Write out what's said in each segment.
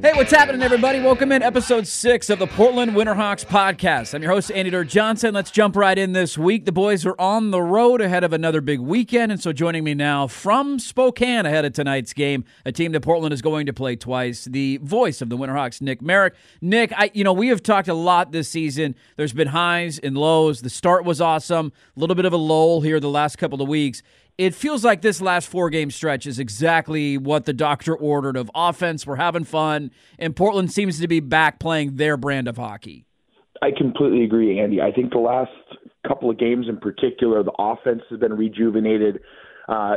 Hey, what's happening, everybody? Welcome in episode 6 of the Portland Winterhawks podcast. I'm your host, Andy "Dirt" Johnson. Let's jump right in this week. The boys are on the road ahead of another big weekend, and so joining me now from Spokane ahead of tonight's game, a team that Portland is going to play twice, the voice of the Winterhawks, Nick Marek. Nick, we have talked a lot this season. There's been highs and lows. The start was awesome. A little bit of a lull here the last couple of weeks. It feels like this last 4-game stretch is exactly what the doctor ordered of offense. We're having fun, and Portland seems to be back playing their brand of hockey. I completely agree, Andy. I think the last couple of games in particular, the offense has been rejuvenated.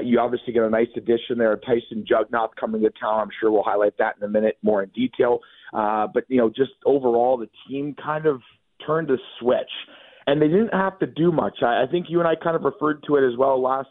You obviously get a nice addition there, Tyson Jugnauth coming to town. I'm sure we'll highlight that in a minute more in detail. But just overall, the team kind of turned a switch, and they didn't have to do much. I think you and I kind of referred to it as well last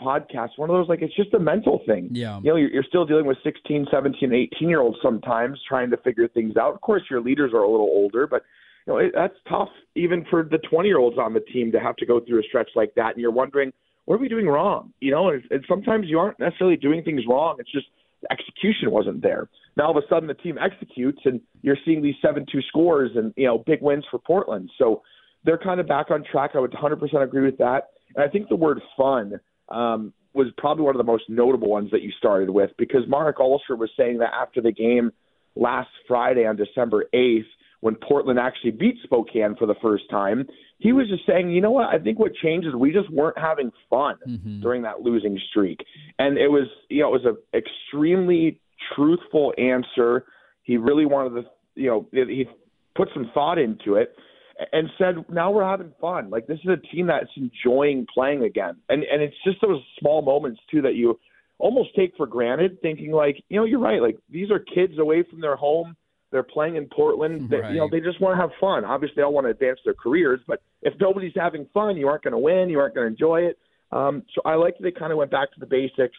podcast, one of those, like, it's just a mental thing. Yeah. You're still dealing with 16, 17, 18-year-olds sometimes trying to figure things out. Of course, your leaders are a little older, but that's tough even for the 20-year-olds on the team to have to go through a stretch like that. And you're wondering, what are we doing wrong? And sometimes you aren't necessarily doing things wrong. It's just the execution wasn't there. Now, all of a sudden, the team executes, and you're seeing these 7-2 scores and, big wins for Portland. So they're kind of back on track. I would 100% agree with that. And I think the word fun was probably one of the most notable ones that you started with, because Marek Alscher was saying that after the game last Friday on December 8th, when Portland actually beat Spokane for the first time, he was just saying, you know what, I think what changed is we just weren't having fun during that losing streak. And it was, it was an extremely truthful answer. He really wanted to, he put some thought into it. And said, now we're having fun. Like, this is a team that's enjoying playing again. And it's just those small moments, too, that you almost take for granted, thinking, you're right. Like, these are kids away from their home. They're playing in Portland. Right. They just want to have fun. Obviously, they all want to advance their careers. But if nobody's having fun, you aren't going to win. You aren't going to enjoy it. So I like that they kind of went back to the basics.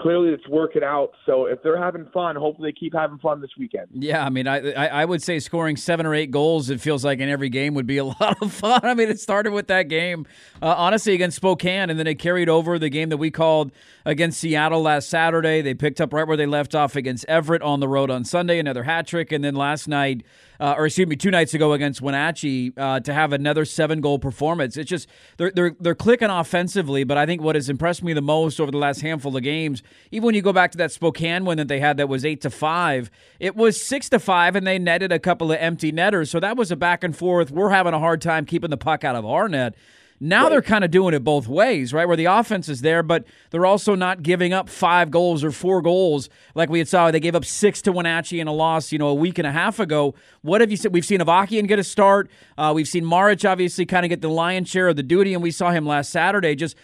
Clearly, it's working out. So if they're having fun, hopefully they keep having fun this weekend. Yeah, I mean, I would say scoring 7 or 8 goals, it feels like, in every game would be a lot of fun. I mean, it started with that game, honestly, against Spokane, and then it carried over the game that we called against Seattle last Saturday. They picked up right where they left off against Everett on the road on Sunday, another hat trick, and then last night, 2 nights ago against Wenatchee, to have another 7-goal performance. It's just they're clicking offensively, but I think what has impressed me the most over the last handful of games, even when you go back to that Spokane win that they had that was 8-5, it was 6-5, and they netted a couple of empty netters. So that was a back and forth. We're having a hard time keeping the puck out of our net. Now they're kind of doing it both ways, right, where the offense is there, but they're also not giving up 5 goals or 4 goals like we had saw. They gave up 6 to Wenatchee in a loss, a week and a half ago. What have you seen? We've seen Avakian get a start. We've seen Marek obviously kind of get the lion's share of the duty, and we saw him last Saturday. Just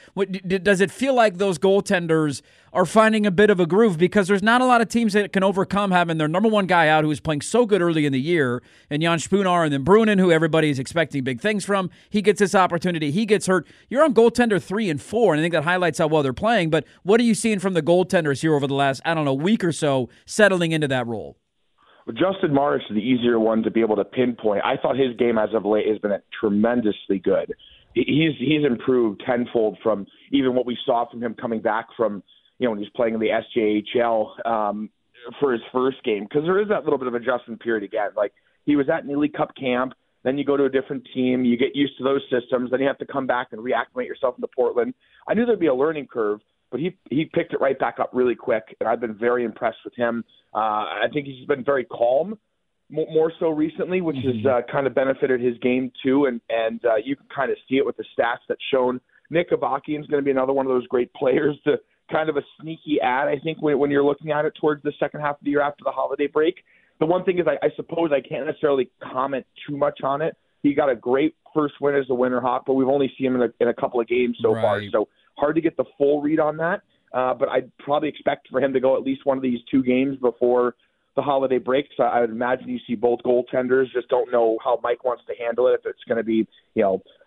does it feel like those goaltenders are finding a bit of a groove? Because there's not a lot of teams that can overcome having their number one guy out, who was playing so good early in the year, and Jan Špunar, and then Brunin, who everybody is expecting big things from. He gets this opportunity. He gets hurt. You're on goaltender 3 and 4, and I think that highlights how well they're playing. But what are you seeing from the goaltenders here over the last, week or so, settling into that role? Well, Justin Morris is the easier one to be able to pinpoint. I thought his game as of late has been tremendously good. He's improved tenfold from even what we saw from him coming back from, when he's playing in the SJHL for his first game. Because there is that little bit of adjustment period again. Like, he was at an Elite Cup camp. Then you go to a different team. You get used to those systems. Then you have to come back and reacclimate yourself into Portland. I knew there'd be a learning curve, but he picked it right back up really quick, and I've been very impressed with him. I think he's been very calm, more so recently, which has kind of benefited his game too, and you can kind of see it with the stats that's shown. Nick Avakian is going to be another one of those great players to kind of a sneaky add, I think, when you're looking at it towards the second half of the year after the holiday break. The one thing is I suppose I can't necessarily comment too much on it. He got a great first win as the Winterhawk, but we've only seen him in a couple of games so far, so hard to get the full read on that. But I'd probably expect for him to go at least one of these two games before the holiday breaks. I would imagine you see both goaltenders. Just don't know how Mike wants to handle it, if it's going to be,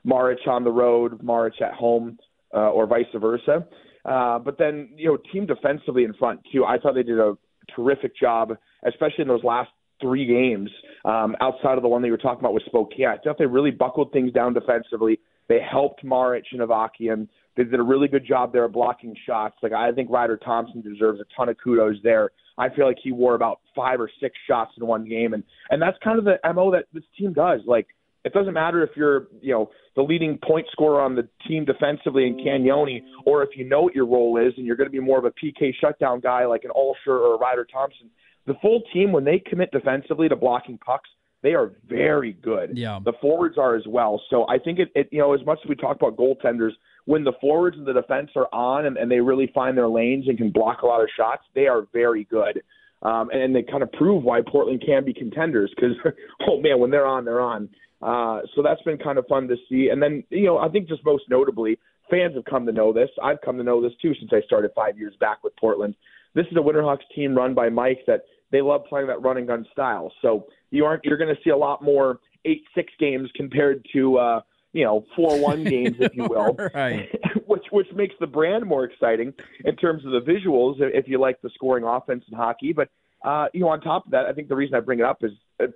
Marek on the road, Marek at home, or vice versa. But then, team defensively in front too, I thought they did a terrific job, especially in those last three games, outside of the one that you were talking about with Spokane. I thought they really buckled things down defensively. They helped Marek and Avakian. They did a really good job there blocking shots. Like, I think Ryder Thompson deserves a ton of kudos there. I feel like he wore about 5 or 6 shots in one game, and that's kind of the MO that this team does. Like, it doesn't matter if you're, the leading point scorer on the team defensively in Cagnoni, or if you know what your role is and you're going to be more of a PK shutdown guy like an Alscher or a Ryder Thompson. The full team, when they commit defensively to blocking pucks, they are very good. Yeah. The forwards are as well. So I think it as much as we talk about goaltenders, when the forwards and the defense are on and they really find their lanes and can block a lot of shots, they are very good. And they kind of prove why Portland can be contenders because, when they're on, they're on. So that's been kind of fun to see. And then, I think just most notably, fans have come to know this. I've come to know this too since I started 5 years back with Portland. This is a Winterhawks team run by Mike that they love playing that run and gun style. So you're going to see a lot more 8-6 games compared to 4-1 games, if you will, right. which makes the brand more exciting in terms of the visuals, if you like the scoring offense in hockey. But on top of that, I think the reason I bring it up is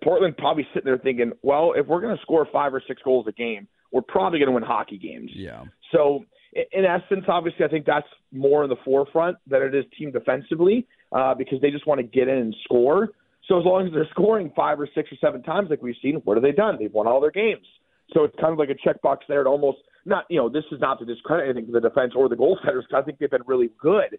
Portland probably sitting there thinking, well, if we're going to score 5 or 6 goals a game, we're probably going to win hockey games. Yeah. So in essence, obviously, I think that's more in the forefront than it is team defensively because they just want to get in and score. So as long as they're scoring 5 or 6 or 7 times like we've seen, what have they done? They've won all their games. So it's kind of like a checkbox there to almost not, this is not to discredit anything for the defense or the goaltenders. I think they've been really good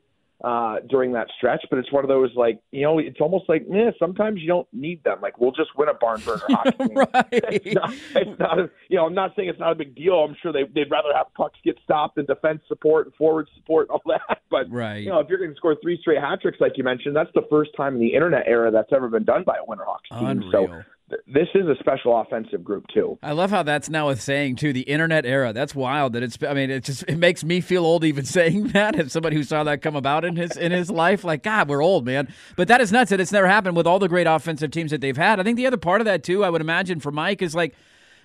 during that stretch, but it's one of those it's almost like, sometimes you don't need them. Like, we'll just win a barn burner hockey game. Right. I'm not saying it's not a big deal. I'm sure they'd rather have pucks get stopped and defense support and forward support and all that. But right. If you're going to score 3 straight hat tricks, like you mentioned, that's the first time in the internet era that's ever been done by a Winterhawks team. Unreal. So this is a special offensive group too. I love how that's now a saying too, the internet era. That's wild that it's, it makes me feel old even saying that, as somebody who saw that come about in his life. Like, God, we're old, man. But that is nuts that it's never happened with all the great offensive teams that they've had. I think the other part of that too, I would imagine for Mike, is like,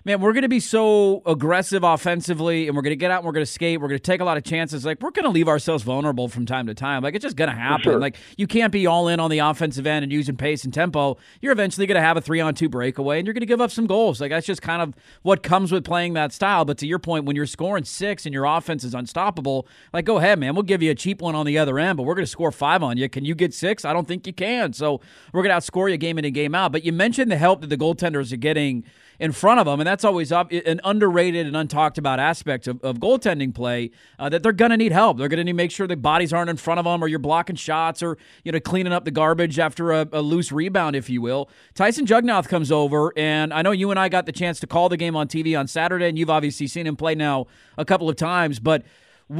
man, we're going to be so aggressive offensively, and we're going to get out and we're going to skate. We're going to take a lot of chances. Like, we're going to leave ourselves vulnerable from time to time. Like, it's just going to happen. Sure. Like, you can't be all in on the offensive end and using pace and tempo. You're eventually going to have a 3-on-2 breakaway, and you're going to give up some goals. Like, that's just kind of what comes with playing that style. But to your point, when you're scoring 6 and your offense is unstoppable, like, go ahead, man. We'll give you a cheap one on the other end, but we're going to score 5 on you. Can you get 6? I don't think you can. So we're going to outscore you game in and game out. But you mentioned the help that the goaltenders are getting in front of them, and that's always an underrated and untalked about aspect of goaltending play, that they're going to need help. They're going to need to make sure the bodies aren't in front of them, or you're blocking shots, or cleaning up the garbage after a loose rebound, if you will. Tyson Jugnauth comes over, and I know you and I got the chance to call the game on TV on Saturday, and you've obviously seen him play now a couple of times, but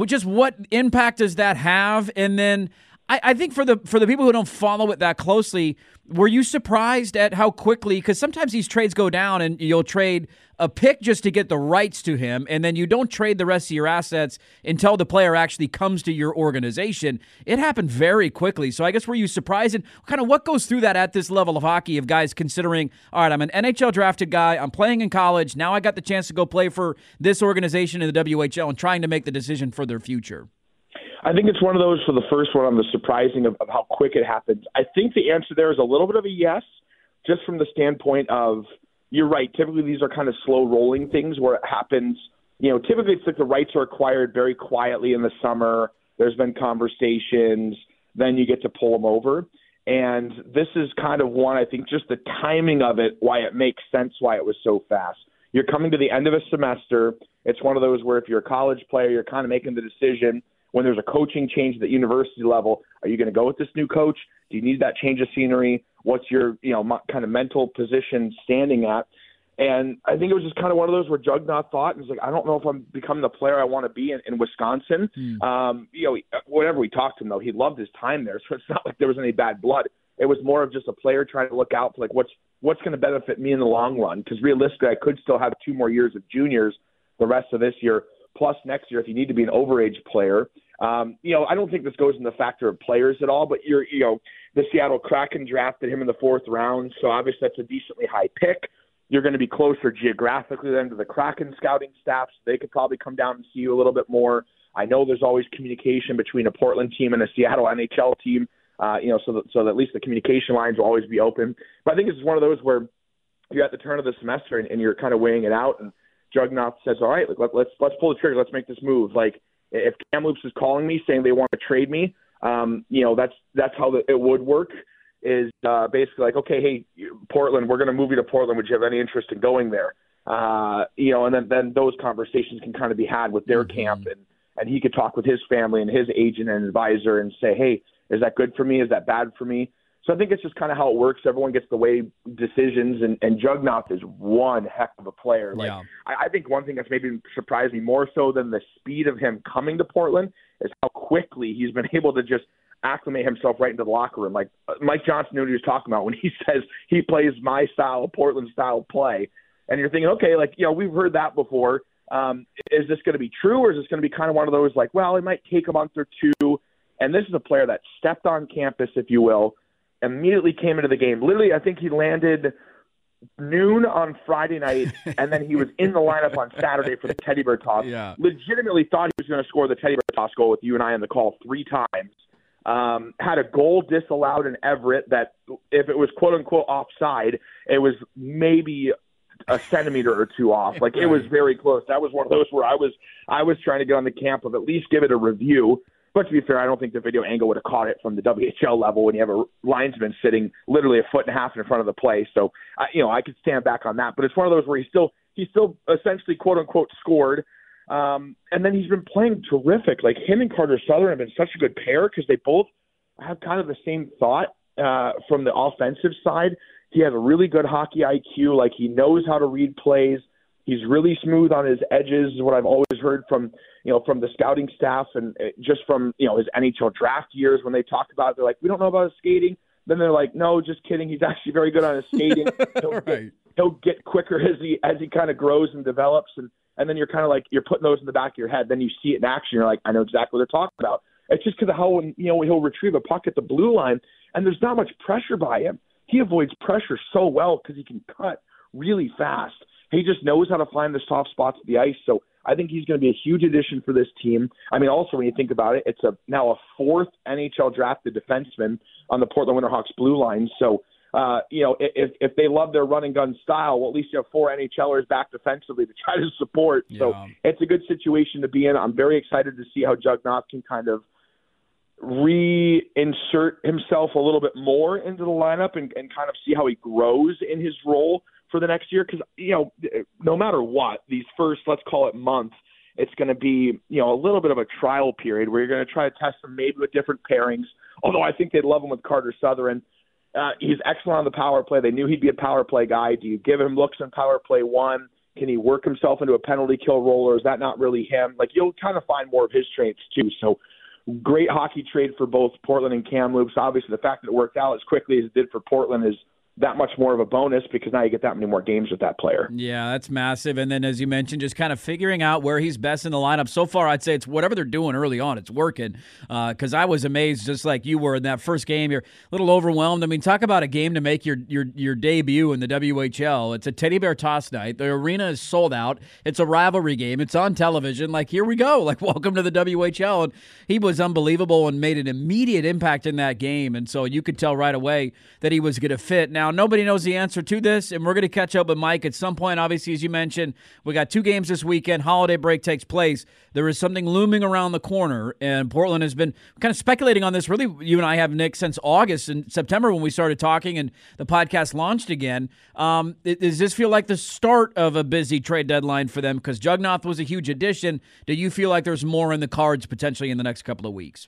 just what impact does that have? And then I think for the people who don't follow it that closely, were you surprised at how quickly, because sometimes these trades go down and you'll trade a pick just to get the rights to him, and then you don't trade the rest of your assets until the player actually comes to your organization. It happened very quickly. So I guess, were you surprised? And kind of what goes through that at this level of hockey, of guys considering, all right, I'm an NHL drafted guy, I'm playing in college, now I got the chance to go play for this organization in the WHL, and trying to make the decision for their future? I think it's one of those, for the first one, on the surprising of how quick it happens. I think the answer there is a little bit of a yes, just from the standpoint of, you're right, typically these are kind of slow rolling things where it happens. Typically it's like the rights are acquired very quietly in the summer. There's been conversations, then you get to pull them over. And this is kind of one, I think, just the timing of it, why it makes sense, why it was so fast. you're coming to the end of a semester. It's one of those where if you're a college player, you're kind of making the decision when there's a coaching change at the university level. Are you going to go with this new coach? Do you need that change of scenery? What's your, you know, kind of mental position standing at? And I think it was just kind of one of those where Jugnauth thought, and was like, I don't know if I'm becoming the player I want to be in Wisconsin. Whenever we talked to him, though, he loved his time there. So it's not like there was any bad blood. It was more of just a player trying to look out for, like, what's going to benefit me in the long run? Because realistically, I could still have 2 more years of juniors the rest of this year, plus next year if you need to be an overage player. I don't think this goes in the factor of players at all, but the Seattle Kraken drafted him in the 4th round, so obviously that's a decently high pick. You're going to be closer geographically than to the Kraken scouting staff, so they could probably come down and see you a little bit more. I know there's always communication between a Portland team and a Seattle NHL team, so that at least the communication lines will always be open. But I think it's one of those where you're at the turn of the semester and you're kind of weighing it out, and Jugnauth says, all right, let's pull the trigger. Let's make this move. Like, if Kamloops is calling me saying they want to trade me, that's how it would work, is basically like, okay, hey, Portland, we're going to move you to Portland. Would you have any interest in going there? And then those conversations can kind of be had with their camp, and he could talk with his family and his agent and advisor and say, hey, is that good for me? Is that bad for me? So I think it's just kind of how it works. Everyone gets to weigh decisions, and Jugnauth is one heck of a player. Like, yeah. I think one thing that's maybe surprised me more so than the speed of him coming to Portland is how quickly he's been able to just acclimate himself right into the locker room. Like, Mike Johnson knew what he was talking about when he says he plays my style, Portland style play. And you're thinking, okay, we've heard that before. Is this going to be true, or is this going to be kind of one of those like, well, it might take a month or two? And this is a player that stepped on campus, if you will, immediately came into the game. Literally, I think he landed noon on Friday night, and then he was in the lineup on Saturday for the teddy bear toss. Yeah. Legitimately thought he was going to score the teddy bear toss goal with you and I on the call 3 times. Had a goal disallowed in Everett that, if it was quote-unquote offside, it was maybe a centimeter or two off. Like, it was very close. That was one of those where I was trying to get on the camp of at least give it a review. But to be fair, I don't think the video angle would have caught it from the WHL level when you have a linesman sitting literally 1.5 feet in front of the play. So, I could stand back on that. But it's one of those where he still essentially, quote-unquote, scored. And then he's been playing terrific. Like, him and Carter Sutherland have been such a good pair because they both have kind of the same thought from the offensive side. He has a really good hockey IQ. Like, he knows how to read plays. He's really smooth on his edges, is what I've always heard from the scouting staff, and just from, his NHL draft years when they talked about it. They're like, we don't know about his skating. Then they're like, no, just kidding. He's actually very good on his skating. He'll get quicker as he kind of grows and develops. And then you're kind of like, you're putting those in the back of your head. Then you see it in action. You're like, I know exactly what they're talking about. It's just because of how, he'll retrieve a puck at the blue line, and there's not much pressure by him. He avoids pressure so well because he can cut really fast. He just knows how to find the soft spots of the ice. So I think he's going to be a huge addition for this team. I mean, also, when you think about it, it's now a 4th NHL drafted defenseman on the Portland Winterhawks blue line. So, if they love their run and gun style, well, at least you have 4 NHLers back defensively to try to support. Yeah. So it's a good situation to be in. I'm very excited to see how Jugnauth can kind of reinsert himself a little bit more into the lineup and kind of see how he grows in his role for the next year, because no matter what, these first, let's call it, month, it's going to be a little bit of a trial period where you're going to try to test them maybe with different pairings. Although I think they'd love him with Carter Sutherland. He's excellent on the power play. They knew he'd be a power play guy. Do you give him looks on power play one? Can he work himself into a penalty kill role, or is that not really him? Like, you'll kind of find more of his traits too. So great hockey trade for both Portland and Kamloops. Obviously, the fact that it worked out as quickly as it did for Portland is that much more of a bonus, because now you get that many more games with that player. Yeah, that's massive. And then, as you mentioned, just kind of figuring out where he's best in the lineup. So far, I'd say it's whatever they're doing early on, it's working. Because I was amazed, just like you were in that first game. You're a little overwhelmed. I mean, talk about a game to make your debut in the WHL. It's a teddy bear toss night. The arena is sold out. It's a rivalry game. It's on television. Like, here we go. Like, welcome to the WHL. And he was unbelievable and made an immediate impact in that game. And so you could tell right away that he was going to fit. Now, nobody knows the answer to this, and we're going to catch up with Mike at some point. Obviously, as you mentioned, we got two games this weekend. Holiday break takes place. There is something looming around the corner, and Portland has been kind of speculating on this. Really, you and I have, Nick, since August and September when we started talking and the podcast launched again. Does this feel like the start of a busy trade deadline for them? Because Jugnauth was a huge addition. Do you feel like there's more in the cards potentially in the next couple of weeks?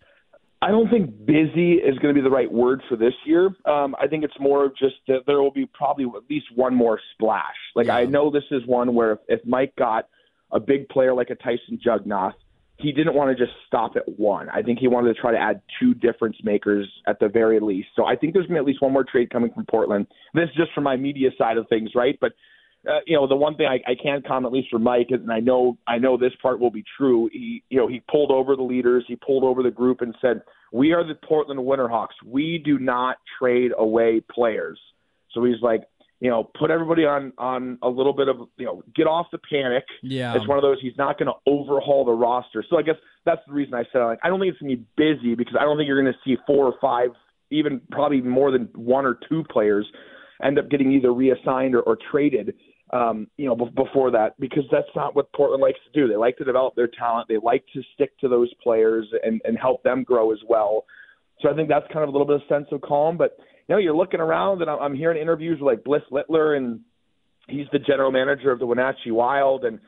I don't think busy is going to be the right word for this year. I think it's more of just that there will be probably at least one more splash. Like, I know this is one where if Mike got a big player like a Tyson Jugnauth, he didn't want to just stop at one. I think he wanted to try to add two difference makers at the very least. So I think there's going to be at least one more trade coming from Portland. This is just from my media side of things, right? But, you know, the one thing I can comment, at least for Mike, is, and I know this part will be true, he pulled over the leaders, he pulled over the group and said, we are the Portland Winterhawks. We do not trade away players. So he's like, put everybody on a little bit of, get off the panic. Yeah. It's one of those, he's not going to overhaul the roster. So I guess that's the reason I said, like, I don't think it's going to be busy, because I don't think you're going to see four or five, even probably more than one or two players end up getting either reassigned or traded. Before that, because that's not what Portland likes to do. They like to develop their talent. They like to stick to those players and help them grow as well. So I think that's kind of a little bit of sense of calm. But, you're looking around, and I'm hearing interviews with, like, Bliss Littler, and he's the general manager of the Wenatchee Wild. And,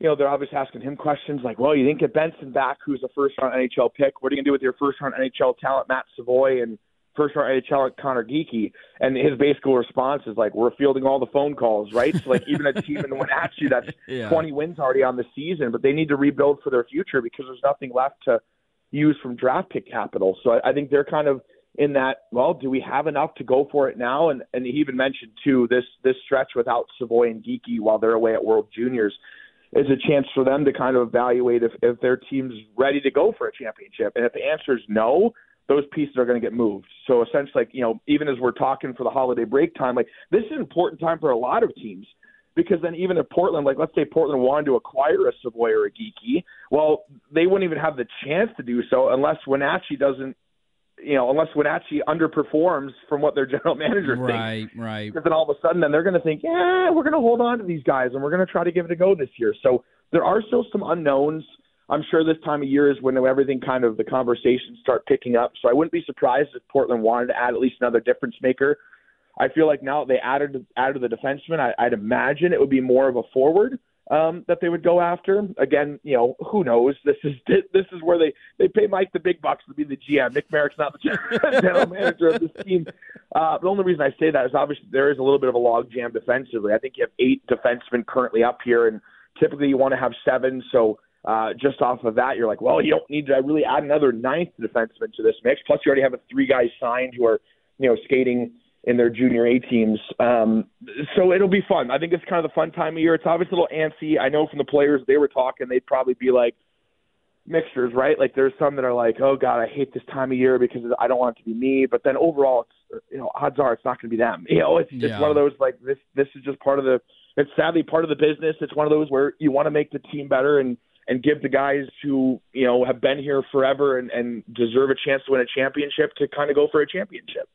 they're obviously asking him questions like, well, you didn't get Benson back, who's a first-round NHL pick. What are you going to do with your first-round NHL talent, Matt Savoy, and first-round NHL Connor Geekie? And his basically response is like, we're fielding all the phone calls, right? So, like, even a team in Wenatchee that's 20 wins already on the season, but they need to rebuild for their future because there's nothing left to use from draft pick capital. So I think they're kind of in that, well, do we have enough to go for it now? And he even mentioned, too, this stretch without Savoy and Geekie while they're away at World Juniors is a chance for them to kind of evaluate if their team's ready to go for a championship. And if the answer is no, those pieces are going to get moved. So essentially, like, even as we're talking for the holiday break time, like, this is an important time for a lot of teams, because then even if Portland, like, let's say Portland wanted to acquire a Savoy or a Geekie, well, they wouldn't even have the chance to do so unless Wenatchee underperforms from what their general manager thinks. Right. Because then all of a sudden, then they're going to think, we're going to hold on to these guys and we're going to try to give it a go this year. So there are still some unknowns. I'm sure this time of year is when everything kind of the conversations start picking up. So I wouldn't be surprised if Portland wanted to add at least another difference maker. I feel like now they added the defenseman, I'd imagine it would be more of a forward that they would go after. Again, who knows? This is where they pay Mike the big bucks to be the GM. Nick Marek's not the general manager of this team. The only reason I say that is obviously there is a little bit of a logjam defensively. I think you have 8 defensemen currently up here, and typically you want to have 7. So just off of that, you're like, well, you don't need to really add another 9th defenseman to this mix. Plus, you already have 3 guys signed who are, skating in their junior A teams. So it'll be fun. I think it's kind of the fun time of year. It's obviously a little antsy. I know from the players, they were talking, they'd probably be like mixtures, right? Like, there's some that are like, oh, God, I hate this time of year because I don't want it to be me. But then overall, it's, odds are it's not going to be them. It's one of those, like, this is just part of the – it's sadly part of the business. It's one of those where you want to make the team better and give the guys who, have been here forever and deserve a chance to win a championship to kind of go for a championship.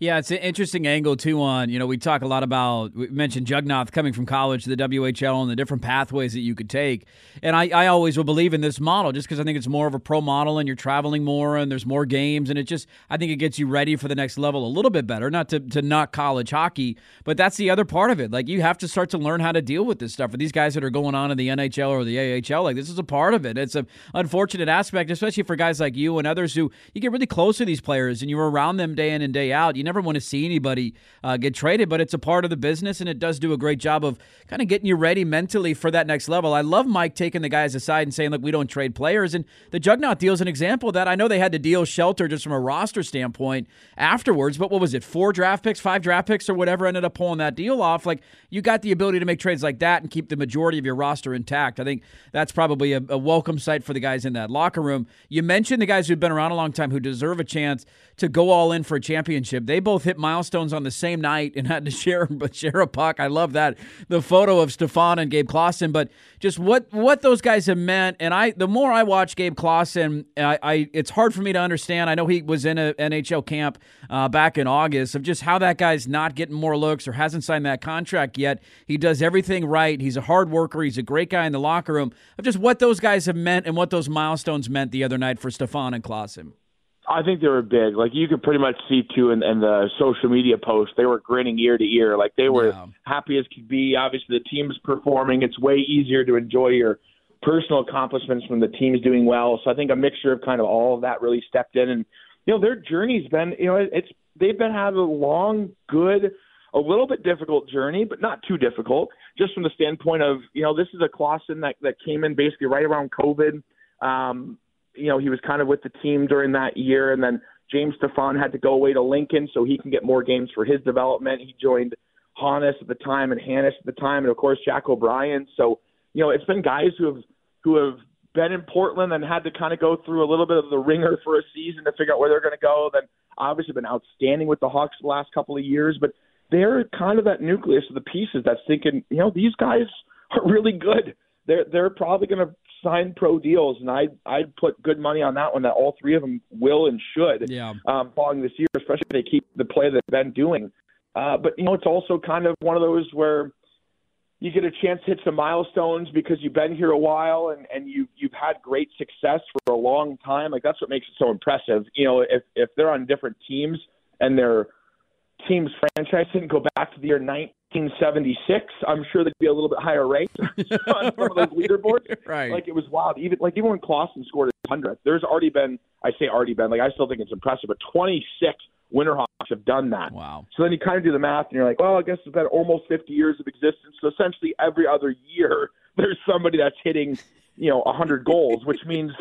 Yeah, it's an interesting angle, too, on, we talk a lot about, we mentioned Jugnauth coming from college to the WHL and the different pathways that you could take. And I always will believe in this model just because I think it's more of a pro model, and you're traveling more and there's more games. And I think it gets you ready for the next level a little bit better, not to knock college hockey, but that's the other part of it. Like, you have to start to learn how to deal with this stuff. For these guys that are going on in the NHL or the AHL, like, this is a part of it. It's an unfortunate aspect, especially for guys like you and others who you get really close to these players and you're around them day in and day out. You never want to see anybody get traded, but it's a part of the business, and it does do a great job of kind of getting you ready mentally for that next level. I love Mike taking the guys aside and saying, look, we don't trade players, and the Jugnauth deal is an example of that. I know they had to deal shelter just from a roster standpoint afterwards, but what was it, 5 draft picks or whatever ended up pulling that deal off? Like, you got the ability to make trades like that and keep the majority of your roster intact. I think that's probably a welcome sight for the guys in that locker room. You mentioned the guys who've been around a long time who deserve a chance to go all in for a championship. championship. They both hit milestones on the same night and had to share a puck. I love that. The photo of Stefan and Gabe Klassen, but just what those guys have meant. And the more I watch Gabe Klassen, it's hard for me to understand. I know he was in an NHL camp back in August, of just how that guy's not getting more looks or hasn't signed that contract yet. He does everything right. He's a hard worker. He's a great guy in the locker room. Of just what those guys have meant and what those milestones meant the other night for Stefan and Klassen. I think they were big. Like, you could pretty much see, too, in the social media posts, they were grinning ear to ear. Like, they were happy as could be. Obviously, the team's performing. It's way easier to enjoy your personal accomplishments when the team's doing well. So I think a mixture of kind of all of that really stepped in. And, you know, their journey's been, you know, they've been having a long, good, a little bit difficult journey, but not too difficult, just from the standpoint of, you know, this is a Klassen that came in basically right around COVID. You know, he was kind of with the team during that year, and then James Stefan had to go away to Lincoln so he can get more games for his development. He joined Hannes at the time, and of course Jack O'Brien. So, you know, it's been guys who have been in Portland and had to kind of go through a little bit of the ringer for a season to figure out where they're going to go. Then obviously been outstanding with the Hawks the last couple of years, but they're kind of that nucleus of the pieces that's thinking, you know, these guys are really good. They're probably going to sign pro deals, and I'd put good money on that one, that all three of them will and should following this year, especially if they keep the play that they've been doing. But, you know, it's also kind of one of those where you get a chance to hit some milestones because you've been here a while and you've had great success for a long time. Like, that's what makes it so impressive. You know, if they're on different teams and their team's franchise didn't go back to the year 1976, I'm sure they'd be a little bit higher ranked on some of those leaderboards. Right. Like, it was wild. Even when Klassen scored his 100th, there's already been, I still think it's impressive, but 26 Winterhawks have done that. Wow. So then you kind of do the math and you're like, well, I guess it's been almost 50 years of existence. So essentially every other year there's somebody that's hitting, you know, 100 goals, which means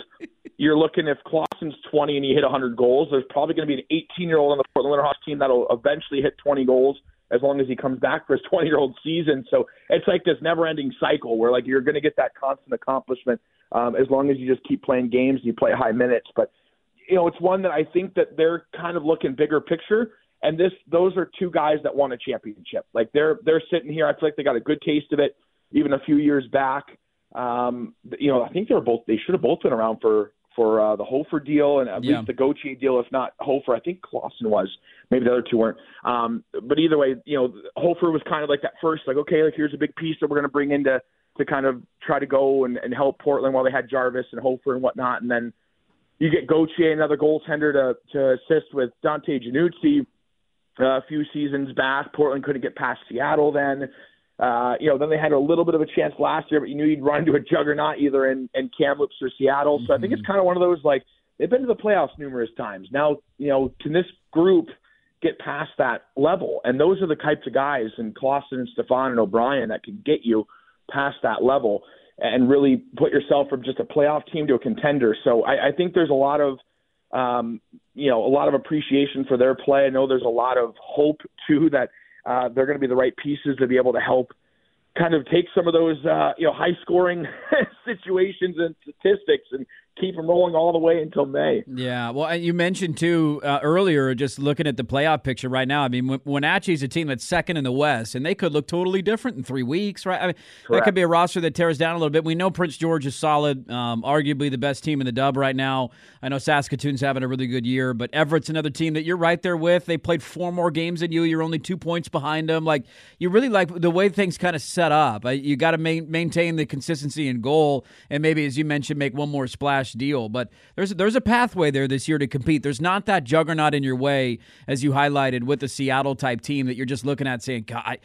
you're looking, if Klassen's 20 and he hit 100 goals, there's probably going to be an 18-year-old on the Portland Winterhawks team that'll eventually hit 20 goals as long as he comes back for his 20-year-old season. So it's like this never-ending cycle where, like, you're going to get that constant accomplishment as long as you just keep playing games and you play high minutes. But, you know, it's one that I think that they're kind of looking bigger picture, and those are two guys that won a championship. Like, they're sitting here. I feel like they got a good taste of it even a few years back. You know, I think they should have both been around for the Hofer deal and at least the Gauthier deal, if not Hofer. I think Klassen was. Maybe the other two weren't. But either way, you know, Hofer was kind of like that first, like, okay, like, here's a big piece that we're going to bring in to kind of try to go and help Portland while they had Jarvis and Hofer and whatnot. And then you get Gauthier, another goaltender to assist with Dante Giannuzzi a few seasons back. Portland couldn't get past Seattle then. You know, then they had a little bit of a chance last year, but you knew you'd run into a juggernaut either in Kamloops or Seattle. So I think it's kind of one of those, like, they've been to the playoffs numerous times. Now, you know, can this group get past that level? And those are the types of guys, and Klassen and Stefan and O'Brien, that can get you past that level and really put yourself from just a playoff team to a contender. So I think there's a lot of, you know, a lot of appreciation for their play. I know there's a lot of hope, too, that they're going to be the right pieces to be able to help kind of take some of those, you know, high-scoring situations and statistics and keep them rolling all the way until May. Yeah, well, you mentioned, too, earlier, just looking at the playoff picture right now. I mean, Wenatchee's a team that's second in the West, and they could look totally different in 3 weeks, right? I mean, that could be a roster that tears down a little bit. We know Prince George is solid, arguably the best team in the dub right now. I know Saskatoon's having a really good year, but Everett's another team that you're right there with. They played 4 more games than you. You're only 2 points behind them. Like, you really like the way things kind of set up. You got to maintain the consistency in goal, and maybe, as you mentioned, make one more splash deal. But there's a pathway there this year to compete. There's not that juggernaut in your way, as you highlighted, with the Seattle-type team that you're just looking at saying, God,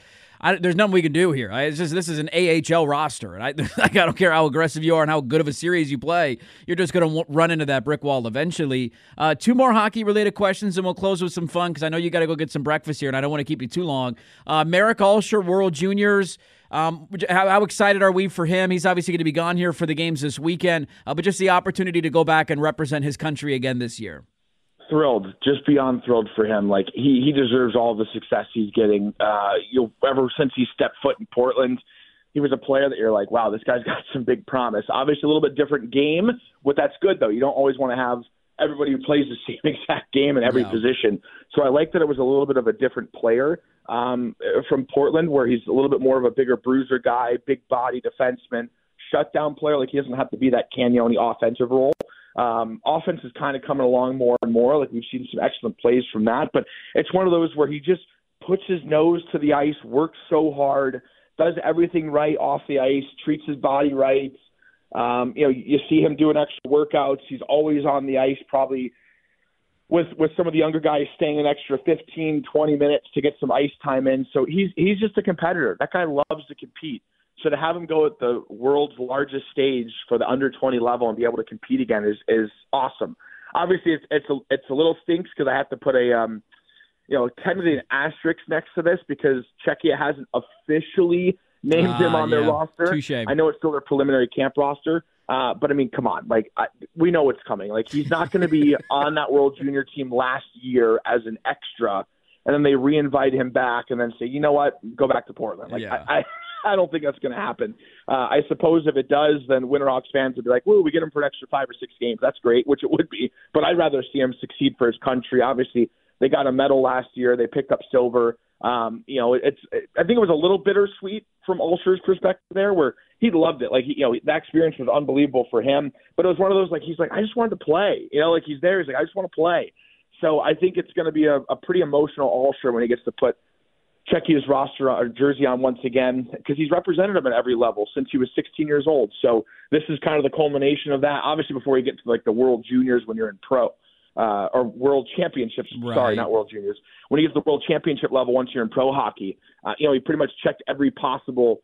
there's nothing we can do here. It's just, this is an AHL roster, and I don't care how aggressive you are and how good of a series you play. You're just going to run into that brick wall eventually. 2 more hockey-related questions, and we'll close with some fun because I know you got to go get some breakfast here, and I don't want to keep you too long. Marek Alscher, World Juniors. How excited are we for him? He's obviously going to be gone here for the games this weekend, but just the opportunity to go back and represent his country again this year. Thrilled, just beyond thrilled for him. Like, he deserves all the success he's getting. You know, ever since he stepped foot in Portland, he was a player that you're like, wow, this guy's got some big promise. Obviously, a little bit different game, but that's good though. You don't always want to have everybody who plays the same exact game in every position. So I like that it was a little bit of a different player from Portland, where he's a little bit more of a bigger bruiser guy, big body defenseman, shutdown player. Like, he doesn't have to be that Cagnoni offensive role. Offense is kind of coming along more and more. Like, we've seen some excellent plays from that, but it's one of those where he just puts his nose to the ice, works so hard, does everything right off the ice, treats his body right. You know, you see him doing extra workouts. He's always on the ice, probably with some of the younger guys staying an extra 15, 20 minutes to get some ice time in. So he's just a competitor. That guy loves to compete. So to have him go at the world's largest stage for the under 20 level and be able to compete again is awesome. Obviously, it's a little stinks because I have to put a technically an asterisk next to this because Czechia hasn't officially named him on their roster. Touché. I know it's still their preliminary camp roster, but I mean, come on, we know what's coming. Like, he's not going to be on that World Junior team last year as an extra, and then they reinvite him back and then say, you know what, go back to Portland. I don't think that's going to happen. I suppose if it does, then Winterhawks fans would be like, "Woo, we get him for an extra 5 or 6 games. That's great," which it would be. But I'd rather see him succeed for his country. Obviously, they got a medal last year. They picked up silver. I think it was a little bittersweet from Alscher's perspective there, where he loved it. Like, that experience was unbelievable for him. But it was one of those, like, he's like, I just wanted to play. He's there. He's like, I just want to play. So I think it's going to be a pretty emotional Alscher when he gets to put Czechia's roster or jersey on once again, because he's represented him at every level since he was 16 years old. So this is kind of the culmination of that. Obviously, before you get to like the World Juniors when you're in pro or World Championships, right. Sorry, not World Juniors. When he gets to the World Championship level once you're in pro hockey, he pretty much checked every possible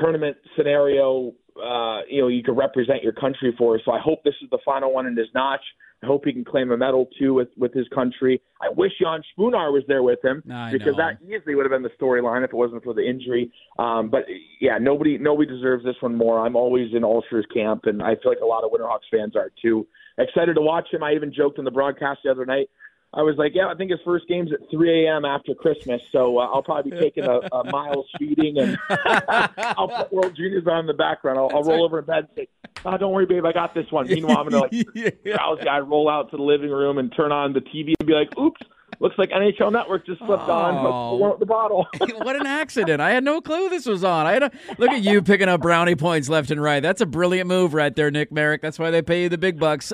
tournament scenario. You could represent your country for. So I hope this is the final one in his notch. I hope he can claim a medal, too, with his country. I wish Jan Špunar was there with him because that easily would have been the storyline if it wasn't for the injury. Nobody deserves this one more. I'm always in Alscher's camp, and I feel like a lot of Winterhawks fans are, too. Excited to watch him. I even joked in the broadcast the other night. I was like, I think his first game's at 3 a.m. after Christmas, so I'll probably be taking a miles feeding, and I'll put World Juniors on in the background. I'll roll over in bed and say, don't worry, babe, I got this one. Meanwhile, I'm going to, drowsy, I roll out to the living room and turn on the TV and be like, oops, looks like NHL Network just slipped on the bottle. What an accident. I had no clue this was on. Look at you picking up brownie points left and right. That's a brilliant move right there, Nick Marek. That's why they pay you the big bucks.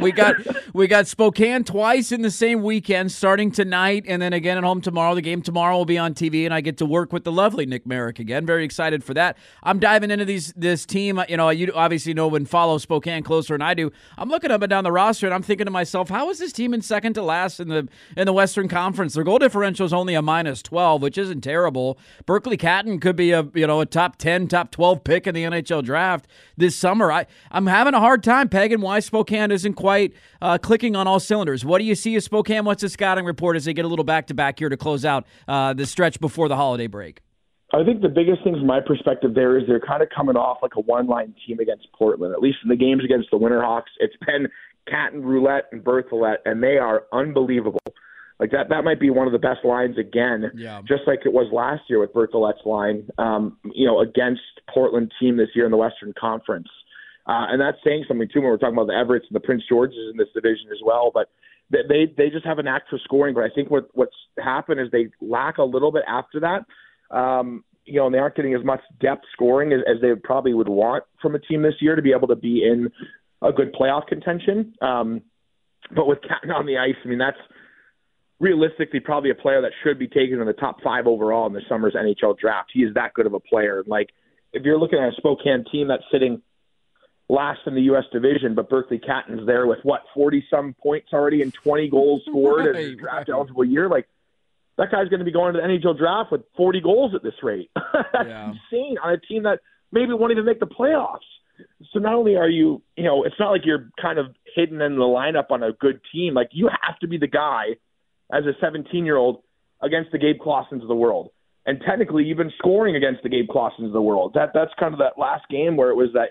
We got Spokane twice in the same weekend, starting tonight and then again at home tomorrow. The game tomorrow will be on TV, and I get to work with the lovely Nick Marek again. Very excited for that. I'm diving into this team. You obviously know and follow Spokane closer than I do. I'm looking up and down the roster, and I'm thinking to myself, how is this team in second to last in the Western Conference? Their goal differential is only a -12, which isn't terrible. Berkeley Catton could be a top 10, top 12 pick in the NHL draft this summer. I'm having a hard time pegging why Spokane isn't quite clicking on all cylinders. What do you see as Spokane? What's the scouting report as they get a little back-to-back here to close out the stretch before the holiday break? I think the biggest thing from my perspective there is they're kind of coming off like a one-line team against Portland, at least in the games against the Winterhawks. It's been Catton, Roulette, and Berthollet, and they are unbelievable. Like that might be one of the best lines again, just like it was last year with Berthollet's line, against Portland team this year in the Western Conference. And that's saying something, too, when we're talking about the Everetts and the Prince Georges in this division as well. But they just have an knack for scoring. But I think what's happened is they lack a little bit after that, and they aren't getting as much depth scoring as they probably would want from a team this year to be able to be in a good playoff contention. But with Catton on the ice, I mean, that's realistically probably a player that should be taken in the top 5 overall in the summer's NHL draft. He is that good of a player. Like, if you're looking at a Spokane team that's sitting last in the U.S. division, but Berkeley Catton's there with, 40-some points already and 20 goals scored in a draft-eligible year, like, that guy's going to be going to the NHL draft with 40 goals at this rate. That's insane on a team that maybe won't even make the playoffs. So not only are you, it's not like you're kind of hidden in the lineup on a good team. Like, you have to be the guy as a 17-year-old against the Gabe Klassens of the world, and technically even scoring against the Gabe Klassens of the world. That's kind of that last game where it was that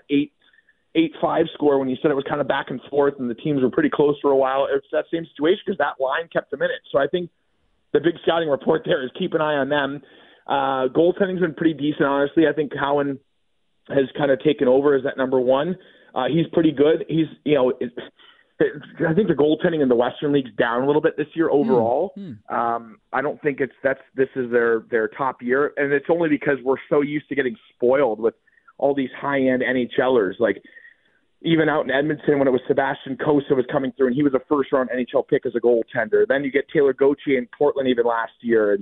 8-5 score when you said it was kind of back and forth and the teams were pretty close for a while. It's that same situation because that line kept them in it. So I think the big scouting report there is keep an eye on them. Goaltending's been pretty decent, honestly. I think Cowan has kind of taken over as that number one. He's pretty good. He's I think the goaltending in the Western League's down a little bit this year overall. I don't think this is their top year, and it's only because we're so used to getting spoiled with all these high-end NHLers. Like, even out in Edmonton when it was Sebastian Kosa was coming through, and he was a first-round NHL pick as a goaltender. Then you get Taylor Gauthier in Portland even last year,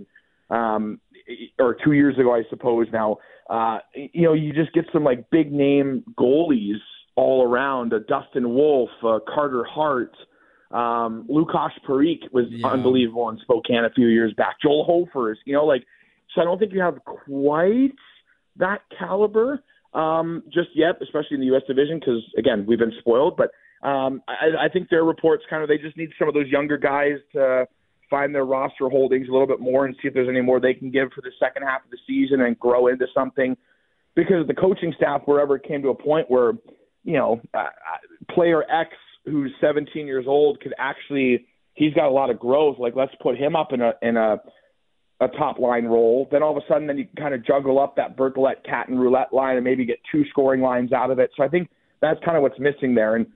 and or 2 years ago, I suppose now. You know, you just get some, like, big-name goalies all around, Dustin Wolf, Carter Hart, Lukáš Parík was unbelievable in Spokane a few years back. Joel Hofer, so I don't think you have quite that caliber just yet, especially in the U.S. division, because, again, we've been spoiled. But I think their reports they just need some of those younger guys to find their roster holdings a little bit more and see if there's any more they can give for the second half of the season and grow into something. Because the coaching staff, wherever it came to a point where – player X who's 17 years old could actually, he's got a lot of growth. Like, let's put him up in a top line role. Then all of a sudden, then you can kind of juggle up that Bertolette, Cat, and Roulette line and maybe get two scoring lines out of it. So I think that's kind of what's missing there. And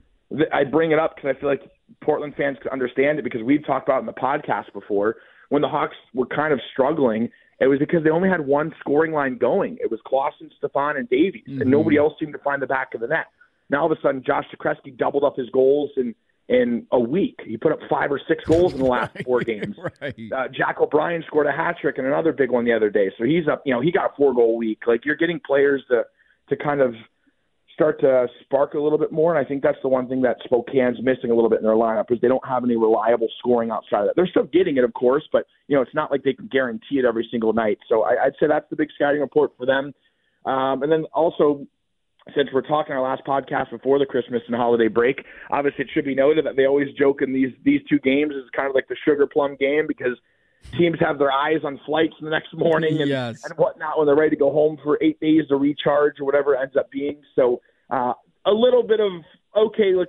I bring it up because I feel like Portland fans could understand it, because we've talked about it in the podcast before. When the Hawks were kind of struggling, it was because they only had one scoring line going. It was Klassen, Stefan, and Davies, and nobody else seemed to find the back of the net. Now, all of a sudden, Josh DeKreski doubled up his goals in a week. He put up 5 or 6 goals in the last four games. Jack O'Brien scored a hat trick and another big one the other day. So he's up, he got a 4-goal week. Like, you're getting players to kind of start to spark a little bit more. And I think that's the one thing that Spokane's missing a little bit in their lineup, is they don't have any reliable scoring outside of that. They're still getting it, of course, but it's not like they can guarantee it every single night. So I'd say that's the big scouting report for them. And then also, since we're talking our last podcast before the Christmas and holiday break, obviously it should be noted that they always joke in these two games is kind of like the sugar plum game, because teams have their eyes on flights the next morning and whatnot when they're ready to go home for 8 days to recharge or whatever it ends up being. So a little bit of,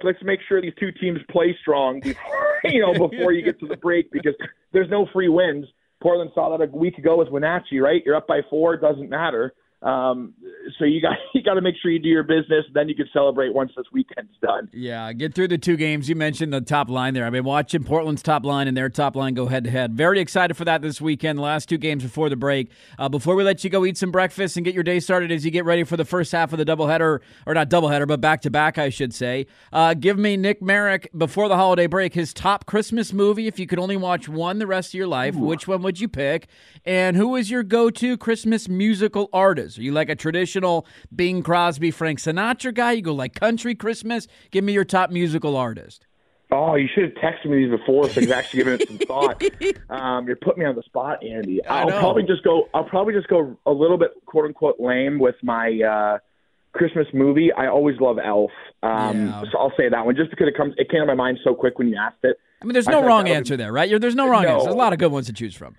let's make sure these two teams play strong before, before you get to the break, because there's no free wins. Portland saw that a week ago with Wenatchee, right? You're up by 4, it doesn't matter. So you got to make sure you do your business, then you can celebrate once this weekend's done. Yeah, get through the two games. You mentioned the top line there. I've been watching Portland's top line and their top line go head-to-head. Very excited for that this weekend, the last two games before the break. Before we let you go eat some breakfast and get your day started as you get ready for the first half of the doubleheader, or not doubleheader, but back-to-back, I should say, give me Nick Marek, before the holiday break, his top Christmas movie. If you could only watch one the rest of your life, which one would you pick? And who is your go-to Christmas musical artist? Are you like a traditional Bing Crosby, Frank Sinatra guy? You go like country Christmas? Give me your top musical artist. Oh, you should have texted me these before, so I was actually giving it some thought. You're putting me on the spot, Andy. I'll probably just go a little bit quote unquote lame with my Christmas movie. I always love Elf. So I'll say that one just because it came to my mind so quick when you asked it. I mean, there's no wrong answer there, right? There's no wrong answer. There's a lot of good ones to choose from.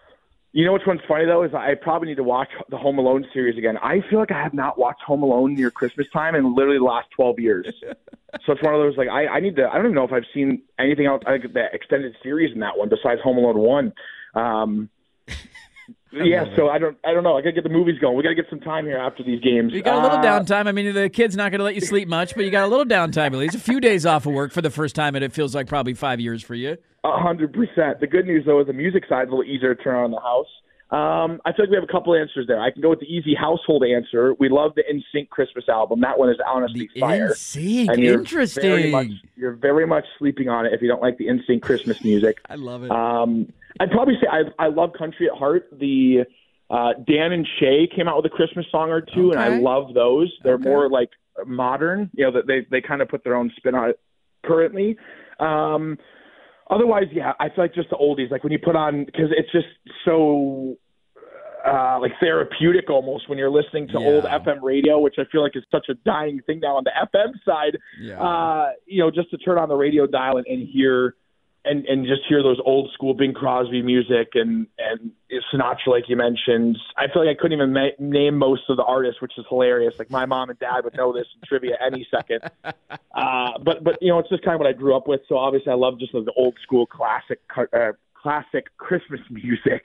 You know which one's funny, though, is I probably need to watch the Home Alone series again. I feel like I have not watched Home Alone near Christmas time in literally the last 12 years. So it's one of those, like, I need to – I don't even know if I've seen anything else, like the extended series in that one besides Home Alone 1. So I don't know. I got to get the movies going. We got to get some time here after these games. You got a little downtime. I mean, the kid's not going to let you sleep much, but you got a little downtime at least. A few days off of work for the first time, and it feels like probably 5 years for you. 100%. The good news, though, is the music side's a little easier to turn on in the house. I feel like we have a couple answers there. I can go with the easy household answer. We love the NSYNC Christmas album. That one is honestly fire. NSYNC, interesting. You're very much sleeping on it if you don't like the NSYNC Christmas music. I love it. I'd probably say I love country at heart. The Dan and Shay came out with a Christmas song or two, and I love those. They're more like modern. They kind of put their own spin on it currently. Otherwise, I feel like just the oldies, like when you put on, because it's just so like therapeutic almost when you're listening to old FM radio, which I feel like is such a dying thing now on the FM side. Just to turn on the radio dial and hear and just hear those old school Bing Crosby music and Sinatra, like you mentioned. I feel like I couldn't even name most of the artists, which is hilarious. Like my mom and dad would know this in trivia any second. But it's just kind of what I grew up with. So obviously I love just the old school classic Christmas music.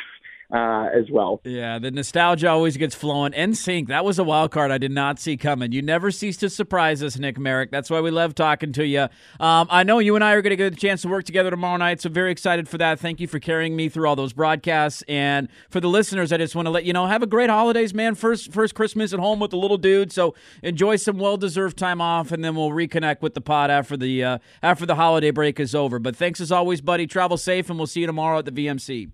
as well. Yeah, the nostalgia always gets flowing. NSYNC, that was a wild card I did not see coming. You never cease to surprise us, Nick Marek. That's why we love talking to you. I know you and I are going to get a chance to work together tomorrow night, so very excited for that. Thank you for carrying me through all those broadcasts. And for the listeners, I just want to let you know, have a great holidays, man. First Christmas at home with the little dude, so enjoy some well-deserved time off, and then we'll reconnect with the pod after the holiday break is over. But thanks as always, buddy. Travel safe, and we'll see you tomorrow at the VMC.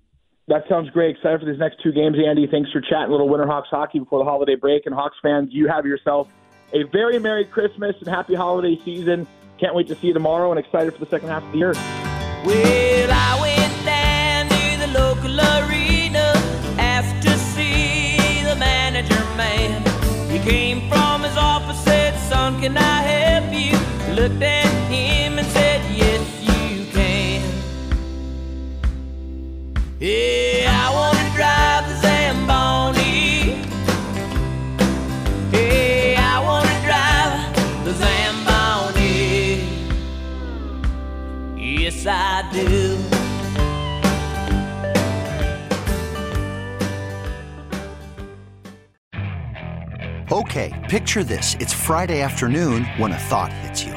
That sounds great. Excited for these next two games, Andy. Thanks for chatting a little Winterhawks hockey before the holiday break. And Hawks fans, you have yourself a very Merry Christmas and happy holiday season. Can't wait to see you tomorrow, and excited for the second half of the year. Well, I went down to the local arena after seeing the manager man. He came from his office, said, "Son, can I help you?" Looked at him and said, "Yes." Yeah, I want to drive the Zamboni. Hey, I want to drive the Zamboni. Yes, I do. Okay, picture this. It's Friday afternoon when a thought hits you.